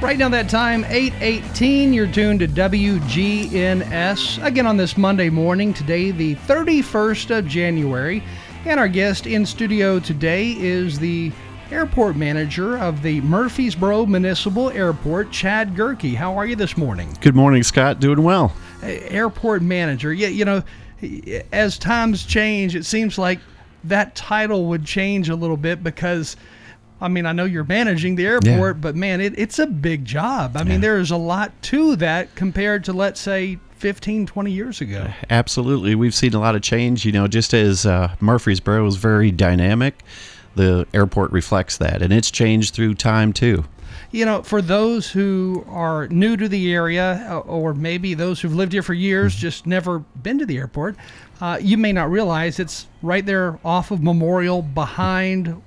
Right now that time, 8:18, you're tuned to WGNS. Again on this Monday morning, today the 31st of January. And our guest in studio today is the airport manager of the Murfreesboro Municipal Airport, Chad Gerke. How are you this morning? Good morning, Scott. Doing well. Airport manager. Yeah, you know, as times change, it seems like that title would change a little bit because... I mean, I know you're managing the airport, but man, it's a big job. I mean, there's a lot to that compared to, let's say, 15, 20 years ago. Absolutely. We've seen a lot of change, you know, just as Murfreesboro is very dynamic, the airport reflects that, and it's changed through time, too. You know, for those who are new to the area, or maybe those who've lived here for years, just never been to the airport, you may not realize it's right there off of Memorial behind...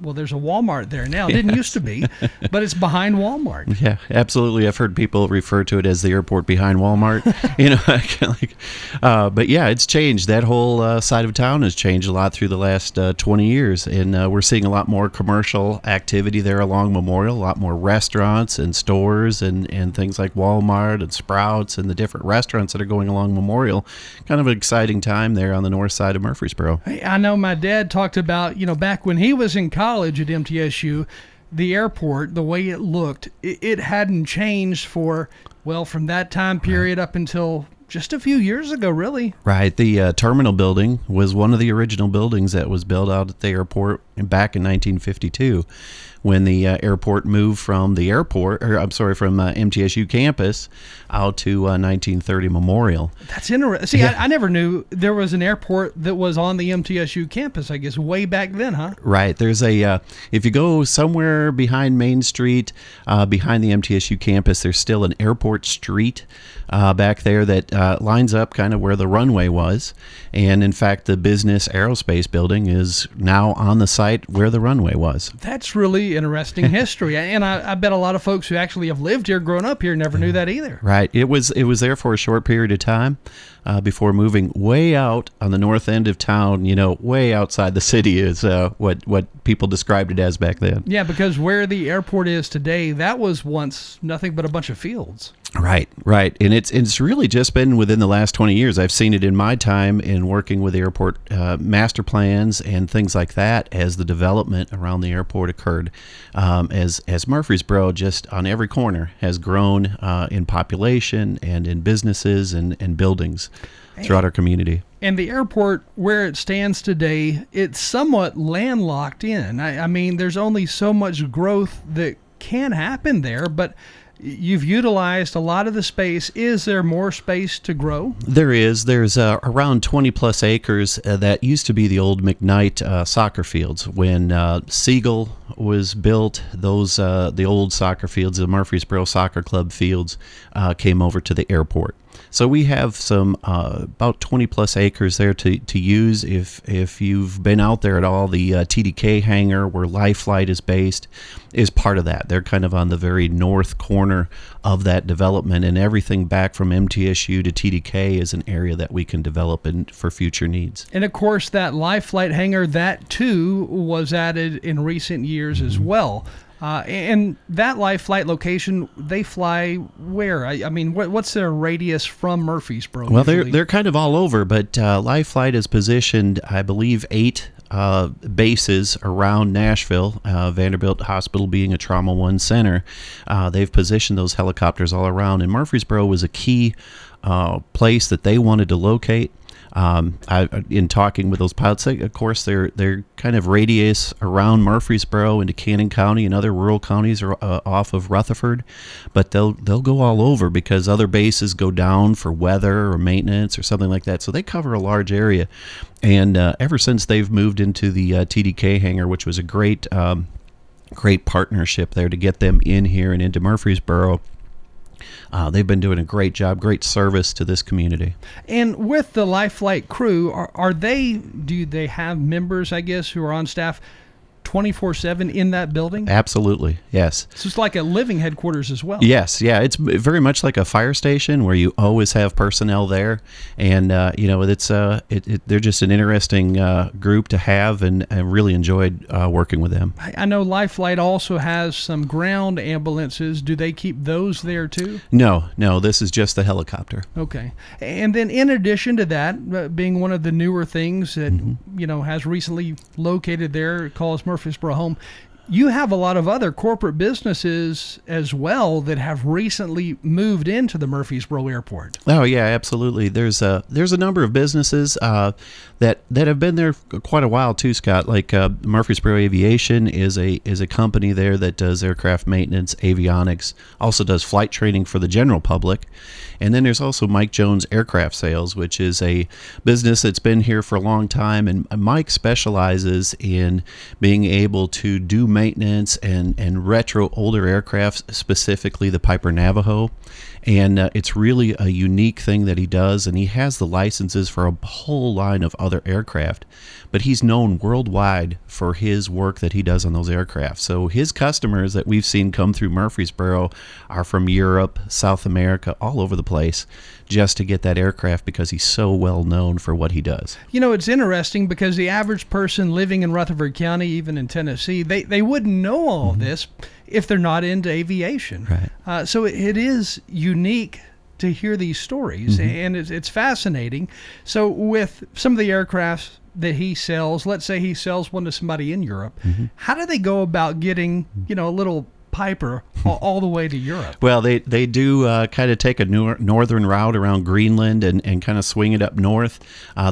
Well, there's a Walmart there now. It didn't used to be, but it's behind Walmart. Yeah, absolutely. I've heard people refer to it as the airport behind Walmart. You know, like, but yeah, it's changed. That whole side of town has changed a lot through the last 20 years, and we're seeing a lot more commercial activity there along Memorial, a lot more restaurants and stores and things like Walmart and Sprouts and the different restaurants that are going along Memorial. Kind of an exciting time there on the north side of Murfreesboro. Hey, I know my dad talked about, you know, back when he was in college at MTSU, the airport, the way it looked, it hadn't changed for, well, from that time period up until just a few years ago, really. Right. The terminal building was one of the original buildings that was built out at the airport back in 1952 when the airport moved from the airport, or I'm sorry, from MTSU campus out to 1930 Memorial. That's interesting. See, yeah. I never knew there was an airport that was on the MTSU campus, I guess, way back then, huh? Right. There's a, if you go somewhere behind Main Street, behind the MTSU campus, there's still an airport street back there that lines up kind of where the runway was. And in fact, the business aerospace building is now on the site where the runway was. That's really interesting history. And I bet a lot of folks who actually have lived here, grown up here, never knew that either. Right. It was there for a short period of time before moving way out on the north end of town, you know, way outside the city is what people described it as back then. Yeah, because where the airport is today, that was once nothing but a bunch of fields. Right, right. And it's really just been within the last 20 years. I've seen it in my time in working with airport master plans and things like that as the development around the airport occurred. As Murfreesboro just on every corner has grown in population and in businesses and buildings throughout our community. And the airport, where it stands today, it's somewhat landlocked in. I mean, there's only so much growth that can happen there, but... You've utilized a lot of the space. Is there more space to grow? There is. There's around 20 plus acres that used to be the old McKnight soccer fields. When Siegel was built, those the old soccer fields, the Murfreesboro Soccer Club fields, came over to the airport. So we have some about 20 plus acres there to use. If you've been out there at all, the TDK hangar where Life Flight is based is part of that. They're kind of on the very north corner of that development, and everything back from MTSU to TDK is an area that we can develop in for future needs. And of course, that Life Flight hangar, that too was added in recent years as well. And that Life Flight location, they fly where? I mean, what's their radius from Murfreesboro? Well, they're kind of all over, but Life Flight is positioned, I believe, 8 bases around Nashville, Vanderbilt Hospital being a Trauma One center. They've positioned those helicopters all around, and Murfreesboro was a key place that they wanted to locate. In talking with those pilots, of course, they're kind of radius around Murfreesboro into Cannon County and other rural counties are off of Rutherford, but they'll go all over because other bases go down for weather or maintenance or something like that. So they cover a large area. And ever since they've moved into the TDK hangar, which was a great great partnership there to get them in here and into Murfreesboro. They've been doing a great job, great service to this community. And with the Life Flight crew, do they have members, I guess, who are on staff 24/7 in that building? Absolutely, yes. So it's like a living headquarters as well. Yes, yeah. It's very much like a fire station where you always have personnel there, and they're just an interesting group to have, and I really enjoyed working with them. I know Life Flight also has some ground ambulances. Do they keep those there too? No. This is just the helicopter. Okay, and then in addition to that, being one of the newer things that has recently located there, it calls Murfreesboro home. You have a lot of other corporate businesses as well that have recently moved into the Murfreesboro Airport. Oh yeah, absolutely. There's a number of businesses that have been there quite a while too, Scott. Like Murfreesboro Aviation is a company there that does aircraft maintenance, avionics, also does flight training for the general public. And then there's also Mike Jones Aircraft Sales, which is a business that's been here for a long time. And Mike specializes in being able to do maintenance and retro older aircraft, specifically the Piper Navajo, and it's really a unique thing that he does, and he has the licenses for a whole line of other aircraft, but he's known worldwide for his work that he does on those aircraft. So his customers that we've seen come through Murfreesboro are from Europe, South America, all over the place, just to get that aircraft because he's so well known for what he does. You know, it's interesting because the average person living in Rutherford County, even in Tennessee, they wouldn't know all of this if they're not into aviation. Right. So it is unique to hear these stories, and it's fascinating. So with some of the aircrafts that he sells, let's say he sells one to somebody in Europe, how do they go about getting, a little Piper all the way to Europe? Well, they do kind of take a northern route around Greenland and kind of swing it up north.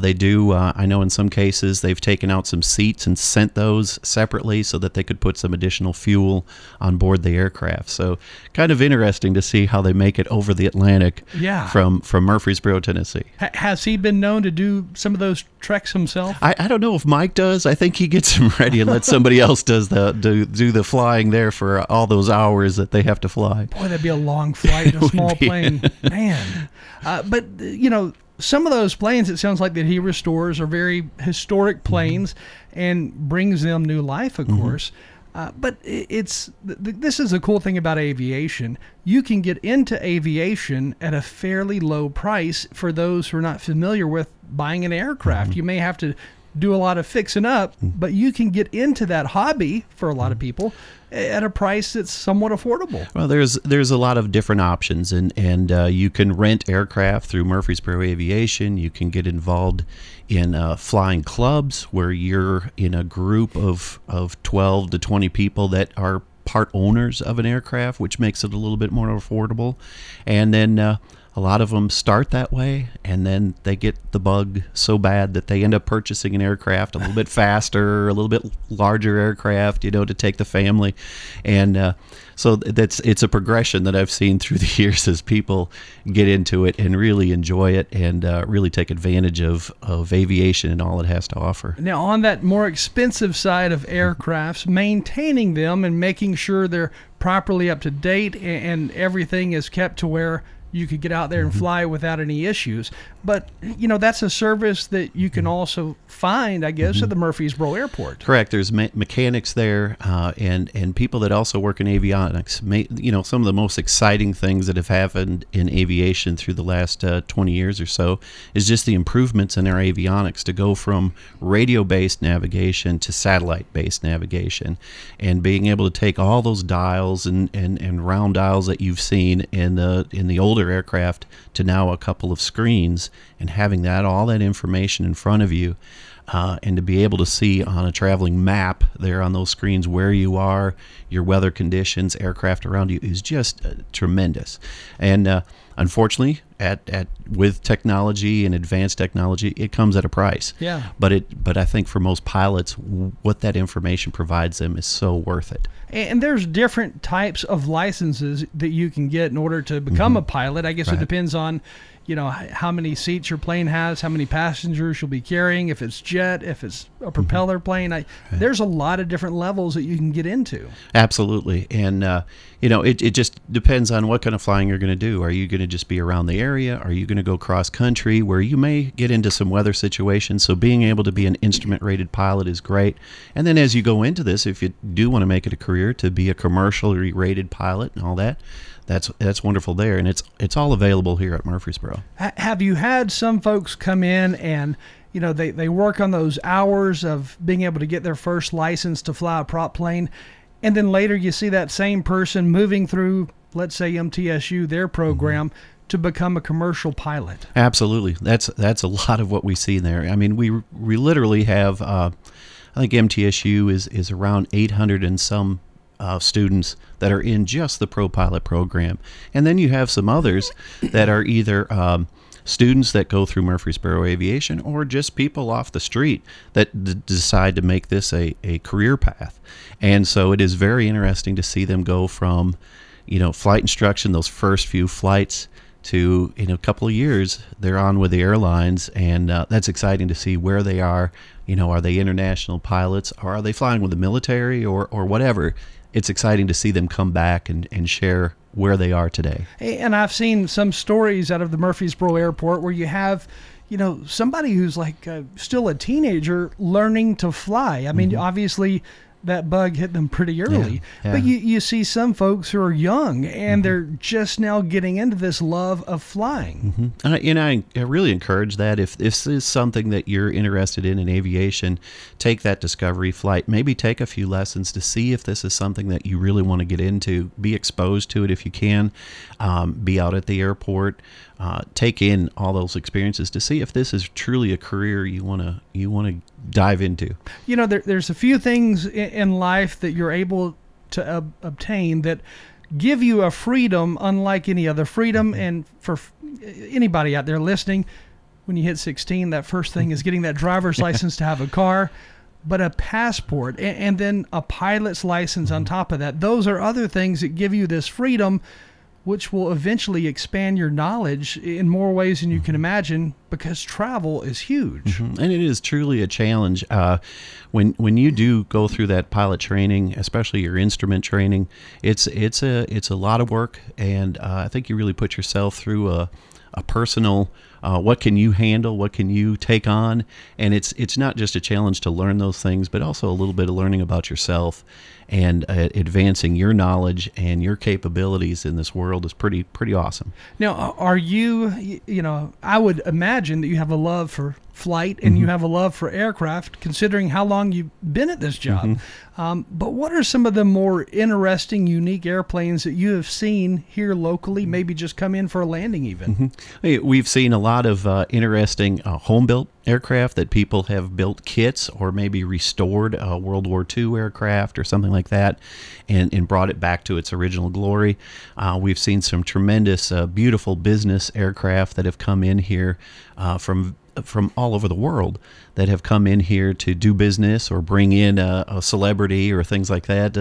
They do, I know in some cases, they've taken out some seats and sent those separately so that they could put some additional fuel on board the aircraft. So kind of interesting to see how they make it over the Atlantic from Murfreesboro, Tennessee. Has he been known to do some of those treks himself? I don't know if Mike does. I think he gets them ready and lets somebody else do the flying there for all those hours that they have to fly. Boy, that'd be a long flight in a small plane. Man. But, some of those planes, it sounds like, that he restores are very historic planes and brings them new life, of course. But this is the cool thing about aviation. You can get into aviation at a fairly low price for those who are not familiar with buying an aircraft. You may have to do a lot of fixing up, but you can get into that hobby for a lot of people at a price that's somewhat affordable. Well, there's a lot of different options, and you can rent aircraft through Murfreesboro Aviation. You can get involved in flying clubs where you're in a group of 12 to 20 people that are part owners of an aircraft, which makes it a little bit more affordable. And then a lot of them start that way, and then they get the bug so bad that they end up purchasing an aircraft a little bit faster, a little bit larger aircraft, to take the family. And so it's a progression that I've seen through the years as people get into it and really enjoy it and really take advantage of aviation and all it has to offer. Now, on that more expensive side of aircrafts, maintaining them and making sure they're properly up to date and everything is kept to where you could get out there and fly without any issues. But, that's a service that you can also find, I guess, at the Murfreesboro Airport. Correct. There's mechanics there and people that also work in avionics. Some of the most exciting things that have happened in aviation through the last 20 years or so is just the improvements in our avionics to go from radio-based navigation to satellite-based navigation and being able to take all those dials and round dials that you've seen in the older aircraft to now a couple of screens and having all that information in front of you and to be able to see on a traveling map there on those screens where you are, your weather conditions, aircraft around you is just tremendous. And Unfortunately, with technology and advanced technology, it comes at a price. Yeah. But I think for most pilots, what that information provides them is so worth it. And there's different types of licenses that you can get in order to become a pilot. I guess it depends on, how many seats your plane has, how many passengers you'll be carrying, if it's jet, if it's a propeller plane. There's a lot of different levels that you can get into. Absolutely. And, it just depends on what kind of flying you're going to do. Are you going to just be around the area? Are you going to go cross country where you may get into some weather situations? So being able to be an instrument rated pilot is great. And then as you go into this, if you do want to make it a career to be a commercially rated pilot and all that, that's wonderful there. And it's all available here at Murfreesboro. Have you had some folks come in and, they work on those hours of being able to get their first license to fly a prop plane, and then later you see that same person moving through, let's say, MTSU, their program, to become a commercial pilot? Absolutely. That's a lot of what we see there. I mean, we literally have, I think MTSU is around 800 and some students that are in just the Pro Pilot program. And then you have some others that are either students that go through Murfreesboro Aviation or just people off the street that decide to make this a career path. And so it is very interesting to see them go from, flight instruction, those first few flights, to in a couple of years they're on with the airlines, and that's exciting to see where they are. Are they international pilots, or are they flying with the military, or whatever? It's exciting to see them come back and share where they are today. And I've seen some stories out of the Murfreesboro Airport where you have somebody who's like still a teenager learning to fly. I mean, obviously that bug hit them pretty early. Yeah. But you see some folks who are young and they're just now getting into this love of flying. And I really encourage that. If this is something that you're interested in aviation, take that discovery flight. Maybe take a few lessons to see if this is something that you really want to get into. Be exposed to it if you can. Be out at the airport. Take in all those experiences to see if this is truly a career you want to dive into. There's a few things in life that you're able to obtain that give you a freedom unlike any other freedom. And for anybody out there listening, when you hit 16, that first thing is getting that driver's license to have a car, but a passport and then a pilot's license on top of that. Those are other things that give you this freedom, which will eventually expand your knowledge in more ways than you can imagine, because travel is huge. And it is truly a challenge. When you do go through that pilot training, especially your instrument training, it's a lot of work. And I think you really put yourself through a personal, what can you handle? What can you take on? And it's not just a challenge to learn those things, but also a little bit of learning about yourself and advancing your knowledge and your capabilities in this world is pretty awesome. Now, are you, I would imagine that you have a love for flight and you have a love for aircraft, considering how long you've been at this job. But what are some of the more interesting, unique airplanes that you have seen here locally, maybe just come in for a landing even? We've seen a lot of interesting home-built aircraft that people have built kits or maybe restored a World War II aircraft or something like that and brought it back to its original glory. We've seen some tremendous, beautiful business aircraft that have come in here from all over the world that have come in here to do business or bring in a celebrity or things like that.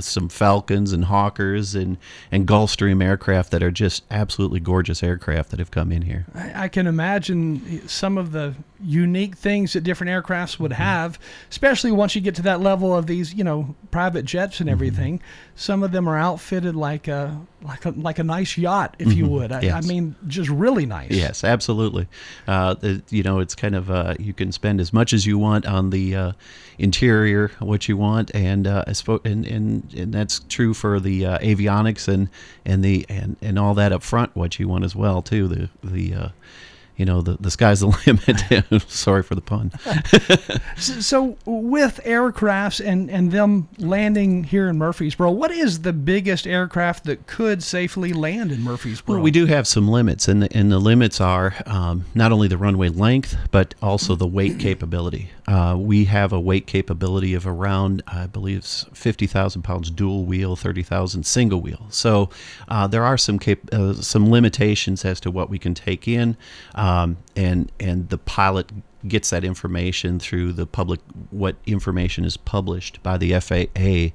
Some Falcons and Hawkers and Gulfstream aircraft that are just absolutely gorgeous aircraft that have come in here. I can imagine some of the unique things that different aircrafts would have, especially once you get to that level of these, private jets and everything. Some of them are outfitted like a nice yacht, if you would. I mean, just really nice. Yes, absolutely. It's kind of, you can spend as much as you want on the interior, what you want, and that's true for the avionics and all that up front, what you want as well too. The you know, the sky's the limit. Sorry for the pun. So with aircrafts and them landing here in Murfreesboro, what is the biggest aircraft that could safely land in Murfreesboro? Well, we do have some limits, and the limits are not only the runway length, but also the weight capability. We have a weight capability of around, I believe, it's 50,000 pounds dual wheel, 30,000 single wheel. So there are some limitations as to what we can take in, and the pilot gets that information through the public, what information is published by the FAA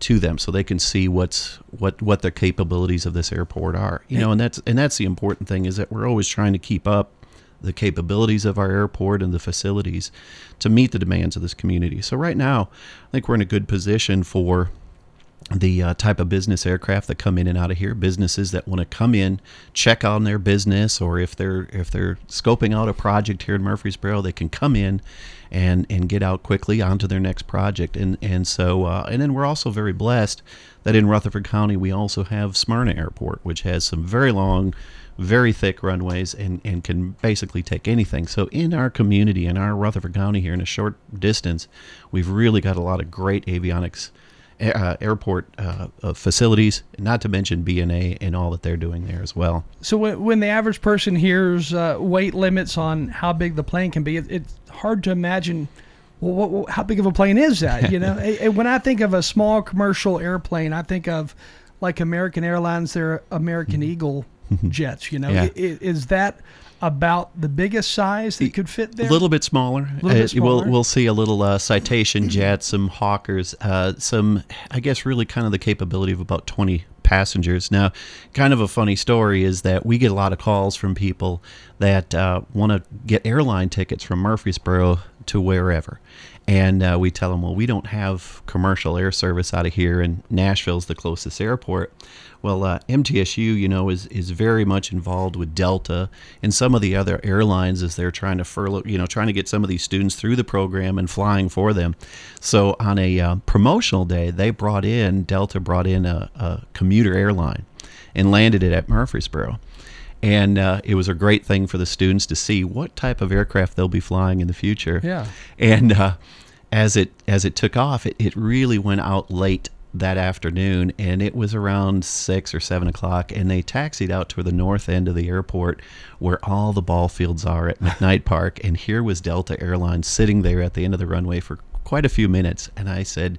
to them, so they can see what the capabilities of this airport are. You know, and that's the important thing, is that we're always trying to keep up the capabilities of our airport and the facilities to meet the demands of this community. So right now, I think we're in a good position for the type of business aircraft that come in and out of here, businesses that want to come in, check on their business, or if they're scoping out a project here in Murfreesboro, they can come in and get out quickly onto their next project. And then we're also very blessed that in Rutherford County, we also have Smyrna Airport, which has some very long, very thick runways and can basically take anything. So in our community, in our Rutherford County here, in a short distance, we've really got a lot of great avionics airport facilities, not to mention BNA and all that they're doing there as well. So when the average person hears weight limits on how big the plane can be, it's hard to imagine how big of a plane is that, you know? When I think of a small commercial airplane, I think of like American Airlines, their American Eagle jets, you know? Yeah. Is that about the biggest size that could fit there? A little bit smaller. We'll see a little Citation jet, some Hawkers, some, I guess, really kind of the capability of about 20 passengers. Now, kind of a funny story is that we get a lot of calls from people that want to get airline tickets from Murfreesboro to wherever. And we tell them, well, we don't have commercial air service out of here, and Nashville's the closest airport. Well, MTSU, you know, is very much involved with Delta and some of the other airlines as they're trying to furlough, you know, trying to get some of these students through the program and flying for them. So on a promotional day, Delta brought in a commuter airline and landed it at Murfreesboro. And it was a great thing for the students to see what type of aircraft they'll be flying in the future. Yeah. And as it took off, it really went out late that afternoon, and it was around 6 or 7 o'clock, and they taxied out to the north end of the airport where all the ball fields are at McKnight Park. And here was Delta Airlines sitting there at the end of the runway for quite a few minutes. And I said,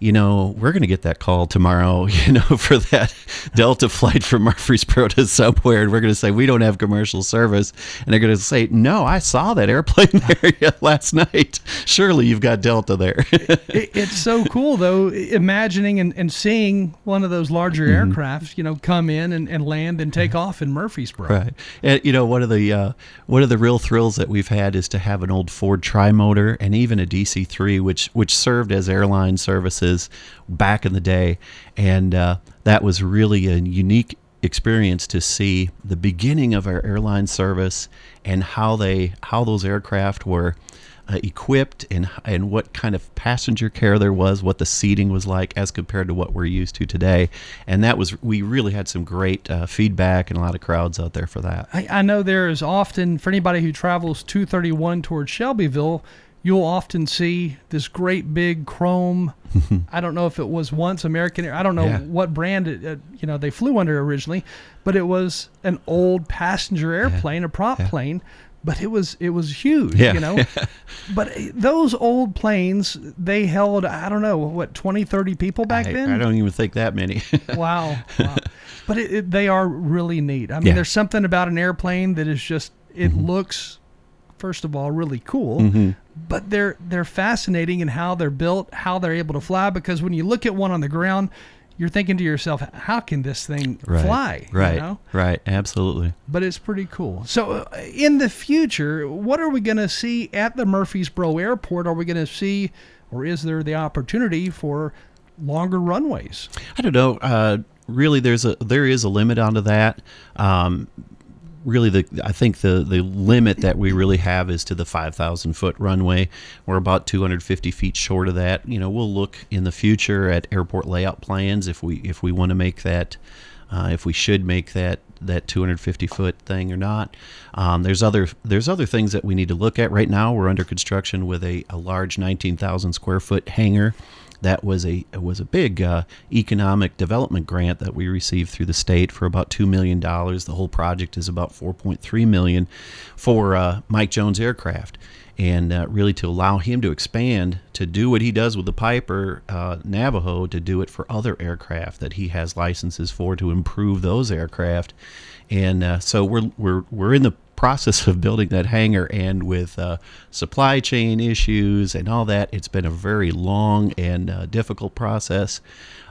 you know, we're going to get that call tomorrow, you know, for that Delta flight from Murfreesboro to somewhere. And we're going to say, we don't have commercial service. And they're going to say, no, I saw that airplane there last night. Surely you've got Delta there. It's so cool, though, imagining and seeing one of those larger aircrafts, you know, come in and land and take off in Murfreesboro. Right. And, you know, one of the real thrills that we've had is to have an old Ford Tri-Motor and even a DC-3, which served as airline services back in the day, and that was really a unique experience to see the beginning of our airline service and how those aircraft were equipped and what kind of passenger care there was, what the seating was like as compared to what we're used to today. And we really had some great feedback and a lot of crowds out there for that. I know there is often, for anybody who travels 231 towards Shelbyville, you'll often see this great big chrome, I don't know if it was once American, I don't know what brand you know, they flew under originally, but it was an old passenger airplane, a prop plane, but it was huge, you know. But those old planes, they held, I don't know, what, 20, 30 people back then? I don't even think that many. Wow. But they are really neat. I mean, there's something about an airplane that is just, it looks, first of all, really cool, but they're fascinating in how they're built, how they're able to fly, because when you look at one on the ground, you're thinking to yourself, how can this thing fly? Right, you know? Right, absolutely. But it's pretty cool. So in the future, what are we going to see at the Murfreesboro Airport? Are we going to see, or is there the opportunity for longer runways? I don't know. Really, there is a limit onto that. Really, I think the limit that we really have is to the 5,000-foot runway. We're about 250 feet short of that. You know, we'll look in the future at airport layout plans if we want to make that, if we should make that that 250-foot thing or not. There's other things that we need to look at. Right now, we're under construction with a large 19,000 square foot hangar. That was a big economic development grant that we received through the state for about $2 million. The whole project is about $4.3 million for Mike Jones Aircraft. And really to allow him to expand, to do what he does with the Piper Navajo, to do it for other aircraft that he has licenses for, to improve those aircraft. And so we're in the process of building that hangar, and with supply chain issues and all that, it's been a very long and difficult process.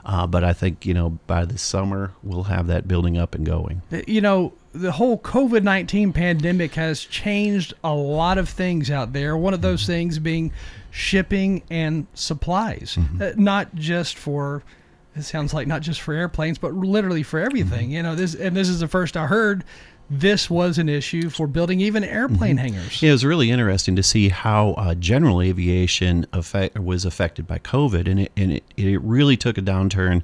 But I think, by the summer, we'll have that building up and going. The whole COVID-19 pandemic has changed a lot of things out there. One of those things being shipping and supplies, not just for... It sounds like not just for airplanes, but literally for everything. This is the first I heard this was an issue for building even airplane hangars. It was really interesting to see how general aviation was affected by COVID, and it really took a downturn.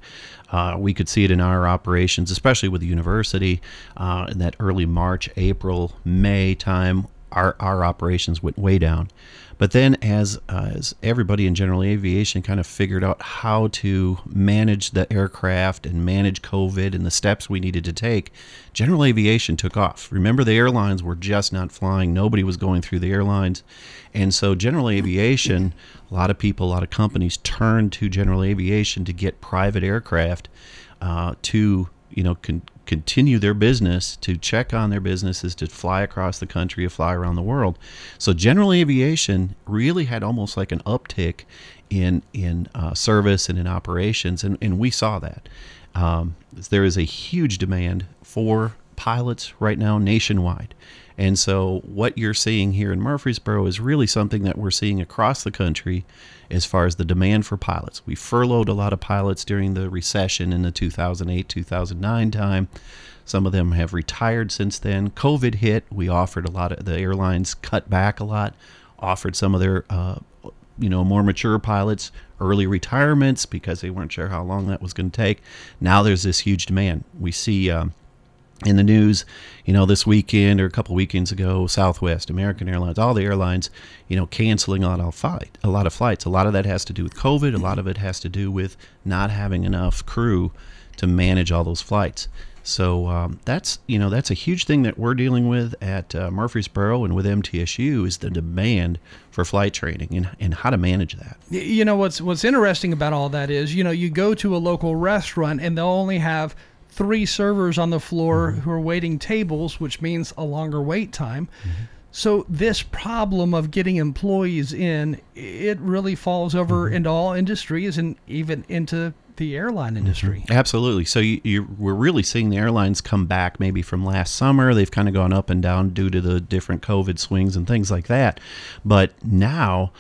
We could see it in our operations, especially with the university, in that early March, April, May time. Our operations went way down. But then as everybody in general aviation kind of figured out how to manage the aircraft and manage COVID and the steps we needed to take, general aviation took off. Remember, the airlines were just not flying. Nobody was going through the airlines. And so general aviation, a lot of people, a lot of companies turned to general aviation to get private aircraft to continue their business, to check on their businesses, to fly across the country, to fly around the world. So general aviation really had almost like an uptick in service and in operations, and we saw that. There is a huge demand for pilots right now nationwide. And so what you're seeing here in Murfreesboro is really something that we're seeing across the country as far as the demand for pilots. We furloughed a lot of pilots during the recession in the 2008-2009 time. Some of them have retired since then. COVID hit. We offered a lot of the airlines cut back a lot, offered some of their more mature pilots early retirements because they weren't sure how long that was going to take. Now there's this huge demand. We see in the news, this weekend or a couple weekends ago, Southwest, American Airlines, all the airlines, canceling a lot of flights. A lot of that has to do with COVID. A lot of it has to do with not having enough crew to manage all those flights. So that's a huge thing that we're dealing with at Murfreesboro and with MTSU is the demand for flight training and how to manage that. What's interesting about all that is, you go to a local restaurant and they'll only have 3 servers on the floor who are waiting tables, which means a longer wait time. So this problem of getting employees in, it really falls over into all industries and even into the airline industry. Absolutely. So we're really seeing the airlines come back maybe from last summer. They've kind of gone up and down due to the different COVID swings and things like that. But now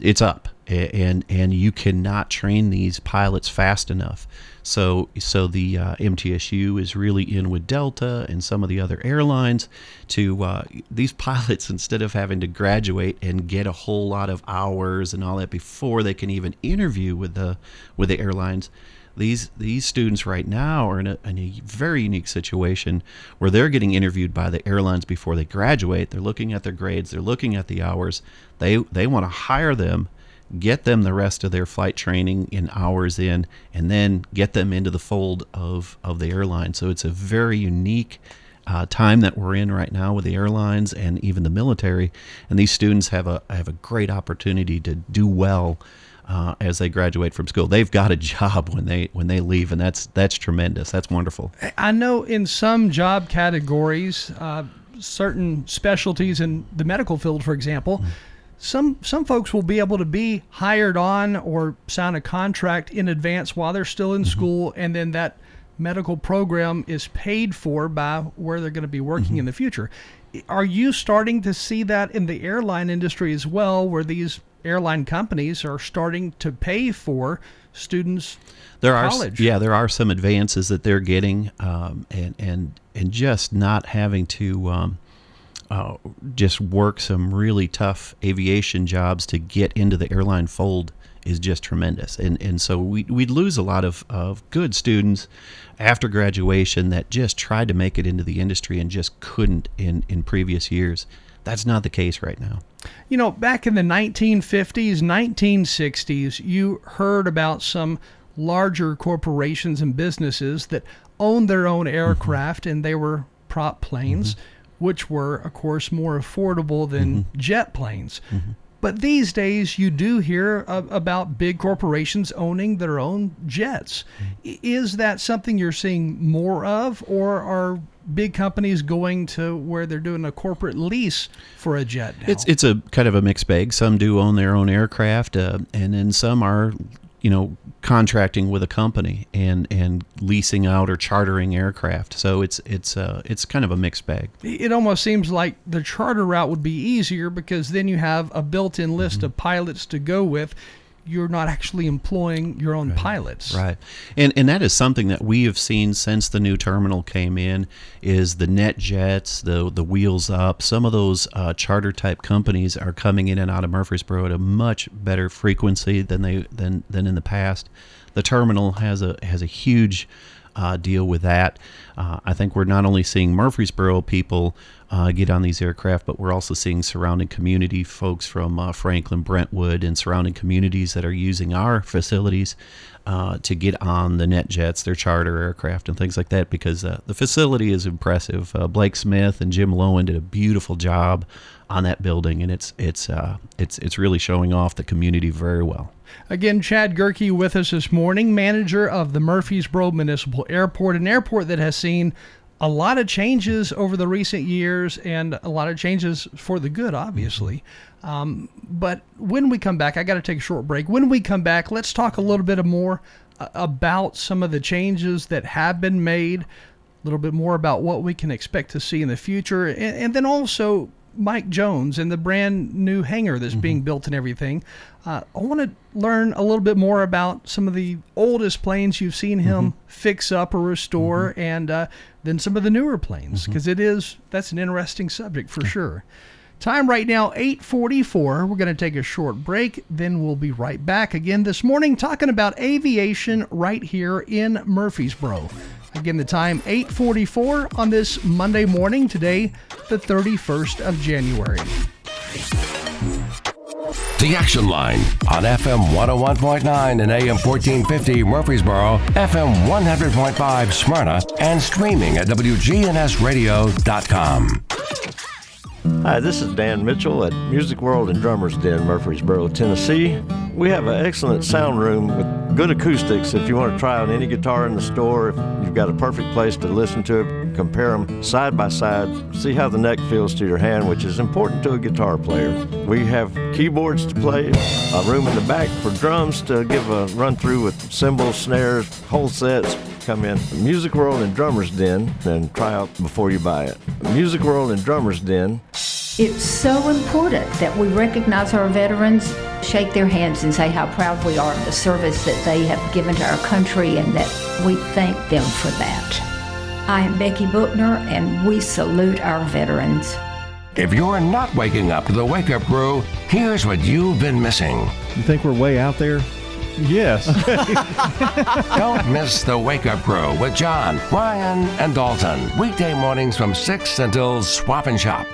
it's up, and you cannot train these pilots fast enough. So the MTSU is really in with Delta and some of the other airlines to these pilots, instead of having to graduate and get a whole lot of hours and all that before they can even interview with the airlines. These students right now are in a very unique situation where they're getting interviewed by the airlines before they graduate. They're looking at their grades. They're looking at the hours. They want to hire them, get them the rest of their flight training in hours in, and then get them into the fold of the airline. So it's a very unique time that we're in right now with the airlines and even the military. And these students have a great opportunity to do well as they graduate from school. They've got a job when they leave, and that's tremendous. That's wonderful. I know in some job categories, certain specialties in the medical field, for example, some folks will be able to be hired on or sign a contract in advance while they're still in school, and then that medical program is paid for by where they're going to be working in the future. Are you starting to see that in the airline industry as well, where these airline companies are starting to pay for students to college? There are some advances that they're getting, and just not having to just work some really tough aviation jobs to get into the airline fold is just tremendous. And so we'd lose a lot of good students after graduation that just tried to make it into the industry and just couldn't in previous years. That's not the case right now. You know, back in the 1950s, 1960s, you heard about some larger corporations and businesses that owned their own aircraft, mm-hmm. and they were prop planes, mm-hmm. which were, of course, more affordable than mm-hmm. jet planes. Mm-hmm. But these days, you do hear about big corporations owning their own jets. Mm-hmm. Is that something you're seeing more of, or are big companies going to where they're doing a corporate lease for a jet now? It's a kind of a mixed bag. Some do own their own aircraft, and then some are, you know, contracting with a company and leasing out or chartering aircraft. So it's kind of a mixed bag. It almost seems like the charter route would be easier because then you have a built-in list mm-hmm. of pilots to go with. You're not actually employing your own pilots. Right. And that is something that we have seen since the new terminal came in, is the NetJets, the Wheels Up. Some of those charter type companies are coming in and out of Murfreesboro at a much better frequency than in the past. The terminal has a huge deal with that. I think we're not only seeing Murfreesboro people get on these aircraft, but we're also seeing surrounding community folks from Franklin, Brentwood, and surrounding communities that are using our facilities to get on the NetJets, their charter aircraft, and things like that, because the facility is impressive. Blake Smith and Jim Lowen did a beautiful job on that building, and it's really showing off the community very well. Again, Chad Gerke with us this morning, manager of the Murfreesboro Municipal Airport, an airport that has seen a lot of changes over the recent years and a lot of changes for the good, obviously. But when we come back, I got to take a short break. When we come back, let's talk a little bit more about some of the changes that have been made, a little bit more about what we can expect to see in the future, and then also Mike Jones and the brand new hangar that's mm-hmm. being built and everything. I want to learn a little bit more about some of the oldest planes you've seen him mm-hmm. fix up or restore, mm-hmm. and then some of the newer planes, because mm-hmm. that's an interesting subject for sure. Time right now, 8:44. We're going to take a short break, then we'll be right back again this morning talking about aviation right here in Murfreesboro. Again, the time, 8:44 on this Monday morning, today, the 31st of January. The Action Line on FM 101.9 and AM 1450 Murfreesboro, FM 100.5 Smyrna, and streaming at WGNSradio.com. Hi, this is Dan Mitchell at Music World in Drummers Den, Murfreesboro, Tennessee. We have an excellent sound room with good acoustics if you want to try out any guitar in the store. If you've got a perfect place to listen to it, compare them side by side, see how the neck feels to your hand, which is important to a guitar player. We have keyboards to play, a room in the back for drums to give a run-through with cymbals, snares, whole sets. Come in Music World and Drummers Den and try out before you buy it. Music World and Drummers Den. It's so important that we recognize our veterans, shake their hands, and say how proud we are of the service that they have given to our country and that we thank them for that. I am Becky Bookner, and we salute our veterans. If you're not waking up to the Wake Up Crew, here's what you've been missing. You think we're way out there? Yes. Don't miss the Wake Up Crew with John, Ryan, and Dalton. Weekday mornings from 6 until Swap and Shop.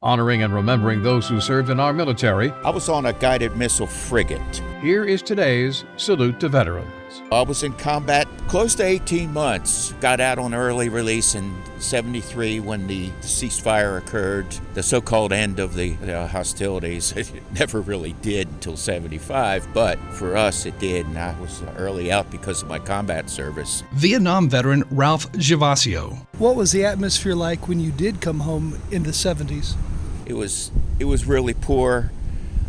Honoring and remembering those who served in our military. I was on a guided missile frigate. Here is today's Salute to Veterans. I was in combat close to 18 months. Got out on early release in 1973 when the ceasefire occurred, the so-called end of the hostilities. It never really did until 1975, but for us it did, and I was early out because of my combat service. Vietnam veteran Ralph Givassio. What was the atmosphere like when you did come home in the 70s? It was really poor.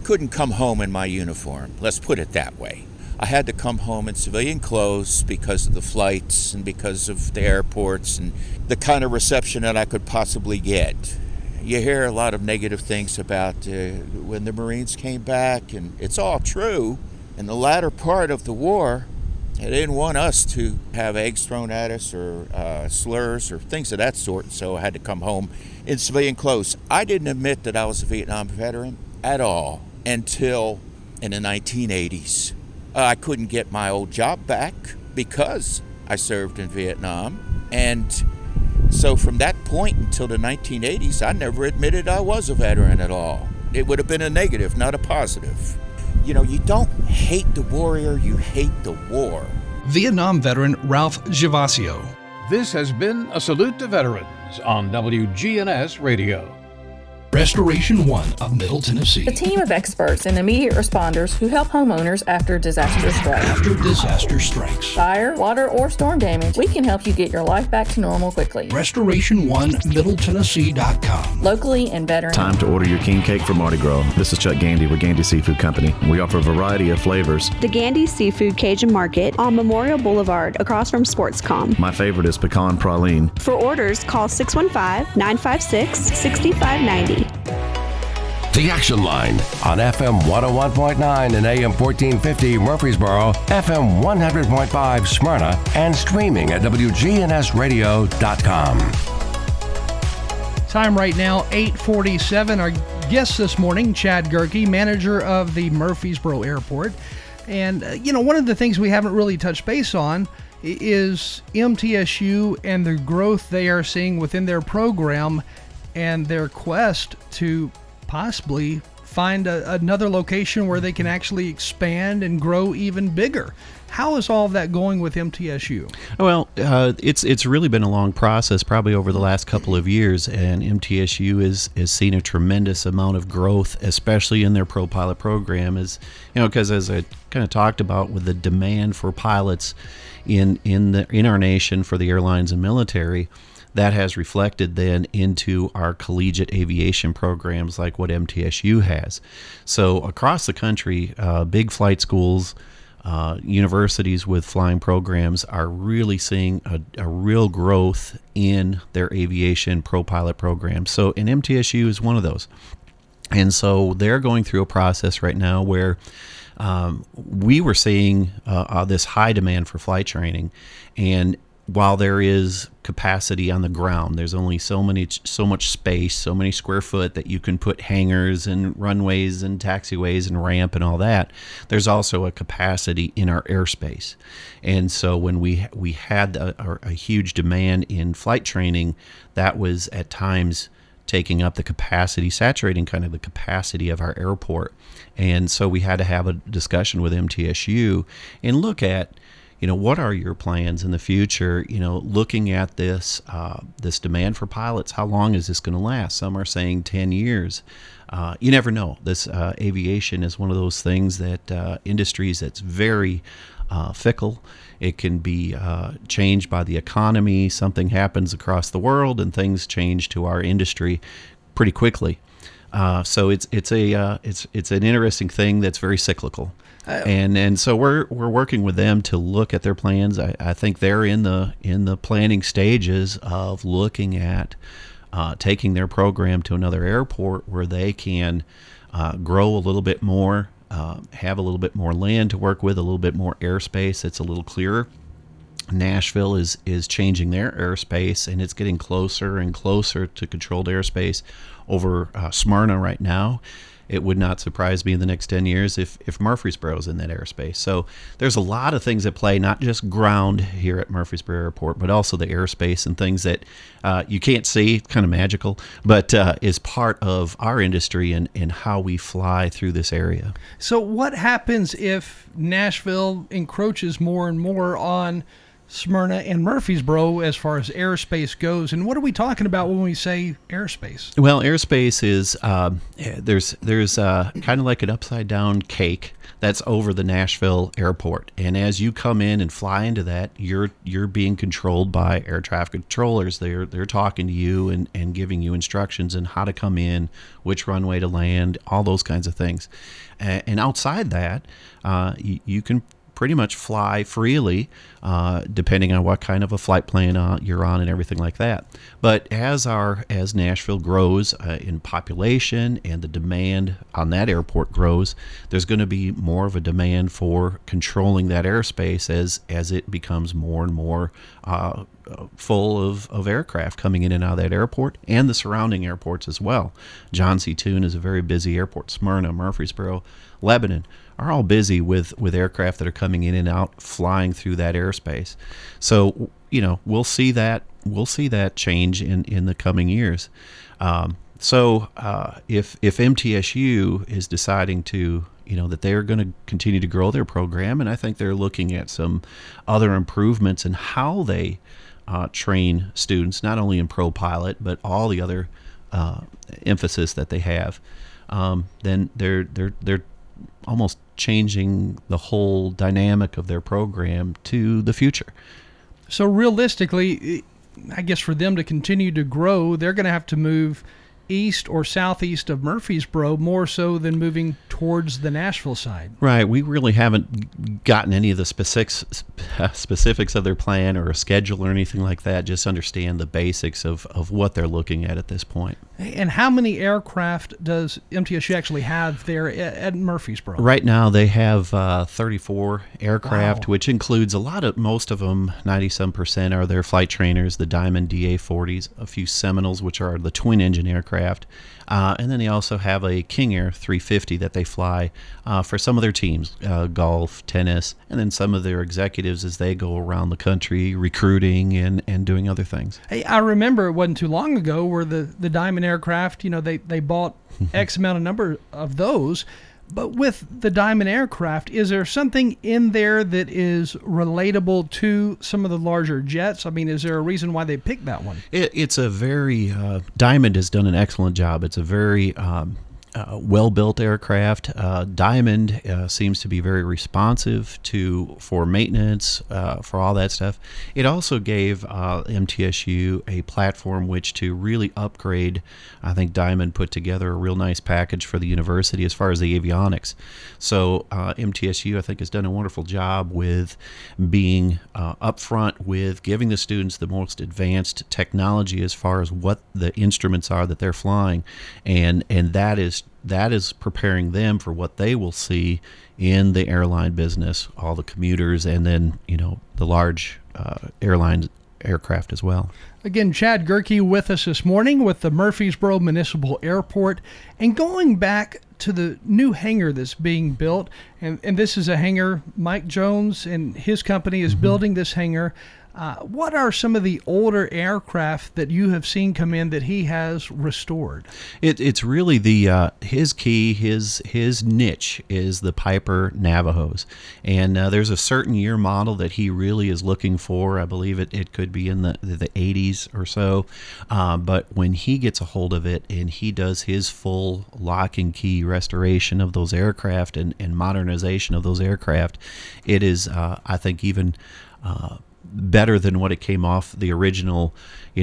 Couldn't come home in my uniform, let's put it that way. I had to come home in civilian clothes because of the flights and because of the airports and the kind of reception that I could possibly get. You hear a lot of negative things about when the Marines came back, and it's all true. In the latter part of the war, they didn't want us to have eggs thrown at us or slurs or things of that sort, so I had to come home in civilian clothes. I didn't admit that I was a Vietnam veteran at all until in the 1980s. I couldn't get my old job back because I served in Vietnam. And so from that point until the 1980s, I never admitted I was a veteran at all. It would have been a negative, not a positive. You know, you don't hate the warrior, you hate the war. Vietnam veteran Ralph Givassio. This has been A Salute to Veterans on WGNS Radio. Restoration One of Middle Tennessee. A team of experts and immediate responders who help homeowners after disaster strikes. Fire, water, or storm damage, we can help you get your life back to normal quickly. RestorationOneMiddleTennessee.com. Locally and veteran. Time to order your king cake for Mardi Gras. This is Chuck Gandy with Gandy Seafood Company. We offer a variety of flavors. The Gandy Seafood Cajun Market on Memorial Boulevard across from Sportscom. My favorite is pecan praline. For orders, call 615-956-6590. The Action Line on FM 101.9 and AM 1450 Murfreesboro, FM 100.5 Smyrna, and streaming at WGNSradio.com. Time right now, 8:47. Our guest this morning, Chad Gerke, manager of the Murfreesboro Airport. And, you know, one of the things we haven't really touched base on is MTSU and the growth they are seeing within their program and their quest to possibly find another location where they can actually expand and grow even bigger. How is all of that going with MTSU? Well, it's really been a long process, probably over the last couple of years, and MTSU is seen a tremendous amount of growth, especially in their Pro Pilot program, is, you know, because as I kind of talked about with the demand for pilots in our nation for the airlines and military. That has reflected then into our collegiate aviation programs like what MTSU has. So across the country, big flight schools, universities with flying programs are really seeing a real growth in their aviation pro pilot program. So an MTSU is one of those. And so they're going through a process right now where we were seeing this high demand for flight training, and while there is capacity on the ground, there's only so much space, so many square foot that you can put hangars and runways and taxiways and ramp and all that. There's also a capacity in our airspace. And so when we had a huge demand in flight training, that was at times taking up the capacity, saturating kind of the capacity of our airport. And so we had to have a discussion with MTSU and look at, you know, what are your plans in the future? You know, looking at this this demand for pilots, how long is this going to last? Some are saying 10 years. You never know. This aviation is one of those things that industries that's very fickle. It can be changed by the economy. Something happens across the world and things change to our industry pretty quickly. So it's an interesting thing that's very cyclical. And so we're working with them to look at their plans. I think they're in the planning stages of looking at taking their program to another airport where they can grow a little bit more, have a little bit more land to work with, a little bit more airspace that's a little clearer. Nashville is changing their airspace, and it's getting closer and closer to controlled airspace over Smyrna right now. It would not surprise me in the next 10 years if Murfreesboro is in that airspace. So there's a lot of things at play, not just ground here at Murfreesboro Airport, but also the airspace and things that you can't see, kind of magical, but is part of our industry and how we fly through this area. So what happens if Nashville encroaches more and more on Smyrna and Murfreesboro as far as airspace goes? And what are we talking about when we say airspace? Well, airspace is there's kind of like an upside down cake that's over the Nashville airport, and as you come in and fly into that, you're being controlled by air traffic controllers. They're talking to you and giving you instructions on how to come in, which runway to land, all those kinds of things. And outside that, you can pretty much fly freely, depending on what kind of a flight plan you're on and everything like that. But as Nashville grows in population and the demand on that airport grows, there's going to be more of a demand for controlling that airspace as it becomes more and more full of aircraft coming in and out of that airport and the surrounding airports as well. John C. Toon is a very busy airport. Smyrna, Murfreesboro, Lebanon are all busy with aircraft that are coming in and out, flying through that airspace. So, you know, we'll see that change in the coming years. So if MTSU is deciding to, you know, that they're going to continue to grow their program, and I think they're looking at some other improvements in how they train students, not only in ProPilot, but all the other emphasis that they have, then they're almost changing the whole dynamic of their program to the future. So realistically, I guess for them to continue to grow, they're going to have to move east or southeast of Murfreesboro more so than moving towards the Nashville side. Right. We really haven't gotten any of the specifics of their plan or a schedule or anything like that. Just understand the basics of what they're looking at this point. And how many aircraft does MTSU actually have there at Murfreesboro? Right now they have 34 aircraft, wow, which includes most of them, 97% are their flight trainers, the Diamond DA-40s, a few Seminoles, which are the twin-engine aircraft, and then they also have a King Air 350 that they fly for some of their teams, golf, tennis, and then some of their executives as they go around the country recruiting and doing other things. Hey, I remember it wasn't too long ago where the Diamond aircraft, you know, they bought X amount of number of those. But with the Diamond aircraft, is there something in there that is relatable to some of the larger jets? I mean, is there a reason why they picked that one? It's a very Diamond has done an excellent job. It's a very well-built aircraft. Diamond seems to be very responsive for maintenance, for all that stuff. It also gave MTSU a platform which to really upgrade. I think Diamond put together a real nice package for the university as far as the avionics. So MTSU, I think, has done a wonderful job with being upfront with giving the students the most advanced technology as far as what the instruments are that they're flying, and that is preparing them for what they will see in the airline business, all the commuters, and then, you know, the large airline aircraft as well. Again, Chad Gerke with us this morning with the Murfreesboro Municipal Airport. And going back to the new hangar that's being built, and this is a hangar Mike Jones and his company is building this hangar. What are some of the older aircraft that you have seen come in that he has restored? It's really the his key, his niche is the Piper Navajos, and there's a certain year model that he really is looking for. I believe it could be in the 80s or so, but when he gets a hold of it and he does his full lock and key restoration of those aircraft and modernization of those aircraft, it is I think even better than what it came off the original,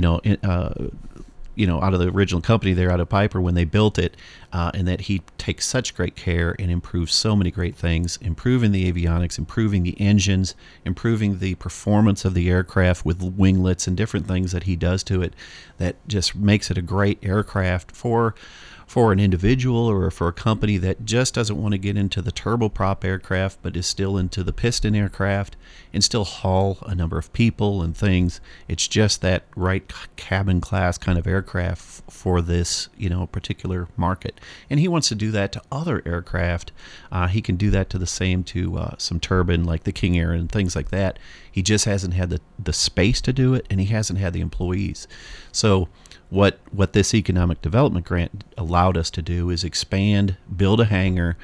out of the original company there out of Piper when they built it, and that he takes such great care and improves so many great things, improving the avionics, improving the engines, improving the performance of the aircraft with winglets and different things that he does to it that just makes it a great aircraft for an individual or for a company that just doesn't want to get into the turboprop aircraft but is still into the piston aircraft and still haul a number of people and things. It's just that right cabin class kind of aircraft for this, you know, particular market. And he wants to do that to other aircraft. He can do that to the same to some turbine like the King Air and things like that. He just hasn't had the space to do it, and he hasn't had the employees. So what this economic development grant allowed us to do is expand, build a hangar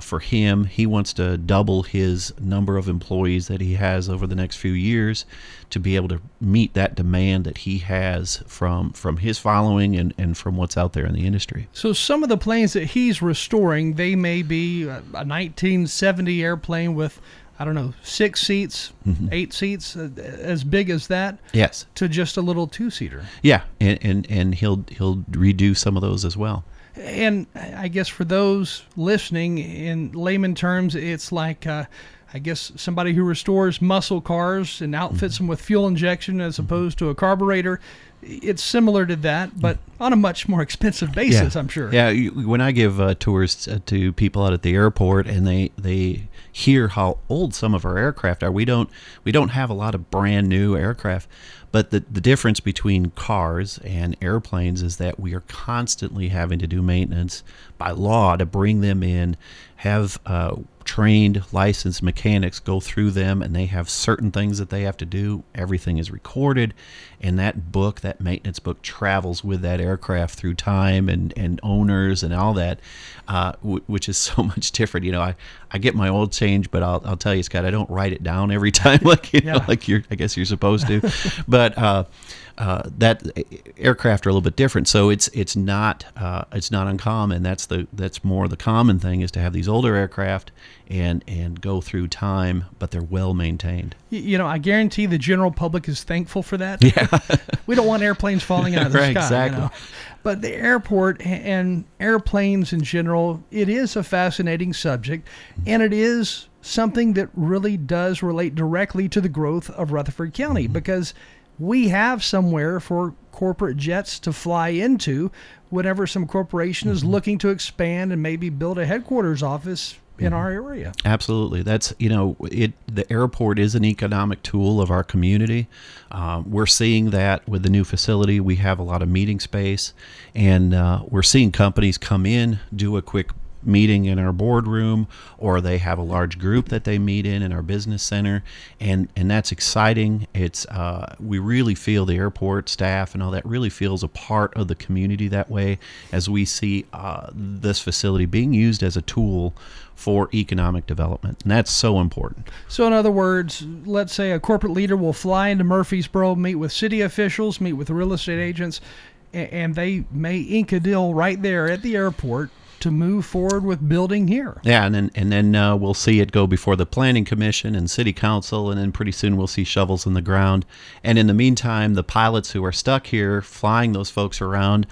for him. He wants to double his number of employees that he has over the next few years to be able to meet that demand that he has from his following and from what's out there in the industry. So some of the planes that he's restoring, they may be a 1970 airplane with, I don't know, 6 seats, 8 seats, as big as that. Yes. To just a little 2-seater. Yeah, and he'll redo some of those as well. And I guess for those listening, in layman terms, it's like I guess somebody who restores muscle cars and outfits them with fuel injection as opposed to a carburetor. It's similar to that, but on a much more expensive basis, I'm sure. Yeah, when I give tours to people out at the airport and they hear how old some of our aircraft are, we don't have a lot of brand new aircraft, but the difference between cars and airplanes is that we are constantly having to do maintenance by law to bring them in, have trained, licensed mechanics go through them, and they have certain things that they have to do. Everything is recorded, and that book, that maintenance book, travels with that aircraft through time and owners and all that, which is so much different. You know, I get my old change, but I'll tell you, Scott, I don't write it down every time like you know, like I guess you're supposed to. But that aircraft are a little bit different, so it's not uncommon. That's more the common thing is to have these older aircraft and go through time, but they're well maintained. You know, I guarantee the general public is thankful for that. Yeah. We don't want airplanes falling out of the sky. Exactly. You know? But the airport and airplanes in general, it is a fascinating subject, and it is something that really does relate directly to the growth of Rutherford County, because we have somewhere for corporate jets to fly into whenever some corporation is looking to expand and maybe build a headquarters office in our area. Absolutely. That's, you know, the airport is an economic tool of our community. We're seeing that with the new facility. We have a lot of meeting space, and we're seeing companies come in, do a quick meeting in our boardroom, or they have a large group that they meet in our business center, and that's exciting. It's we really feel the airport staff and all that really feels a part of the community that way, as we see this facility being used as a tool for economic development, and that's so important. So in other words, let's say a corporate leader will fly into Murfreesboro, meet with city officials, meet with real estate agents, and they may ink a deal right there at the airport to move forward with building here. Yeah, and then we'll see it go before the Planning Commission and City Council, and then pretty soon we'll see shovels in the ground. And in the meantime, the pilots who are stuck here flying those folks around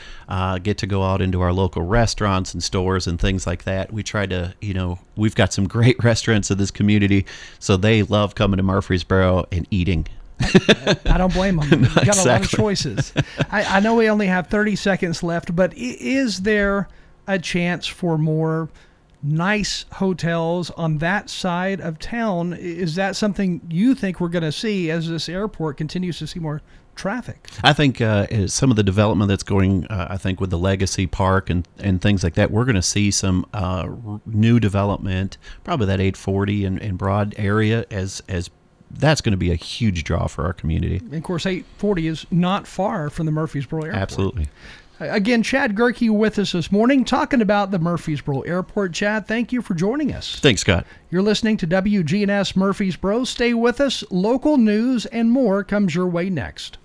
get to go out into our local restaurants and stores and things like that. We try to, you know, we've got some great restaurants in this community, so they love coming to Murfreesboro and eating. I don't blame them. We've got a lot of choices. I know we only have 30 seconds left, but is there a chance for more nice hotels on that side of town? Is that something you think we're going to see as this airport continues to see more traffic? I think some of the development that's going, I think with the Legacy Park and things like that, we're going to see some new development, probably that 840 and broad area, as that's going to be a huge draw for our community. And of course, 840 is not far from the Murfreesboro Airport. Absolutely. Again, Chad Gerke with us this morning talking about the Murfreesboro Airport. Chad, thank you for joining us. Thanks, Scott. You're listening to WGNS Murfreesboro. Stay with us. Local news and more comes your way next.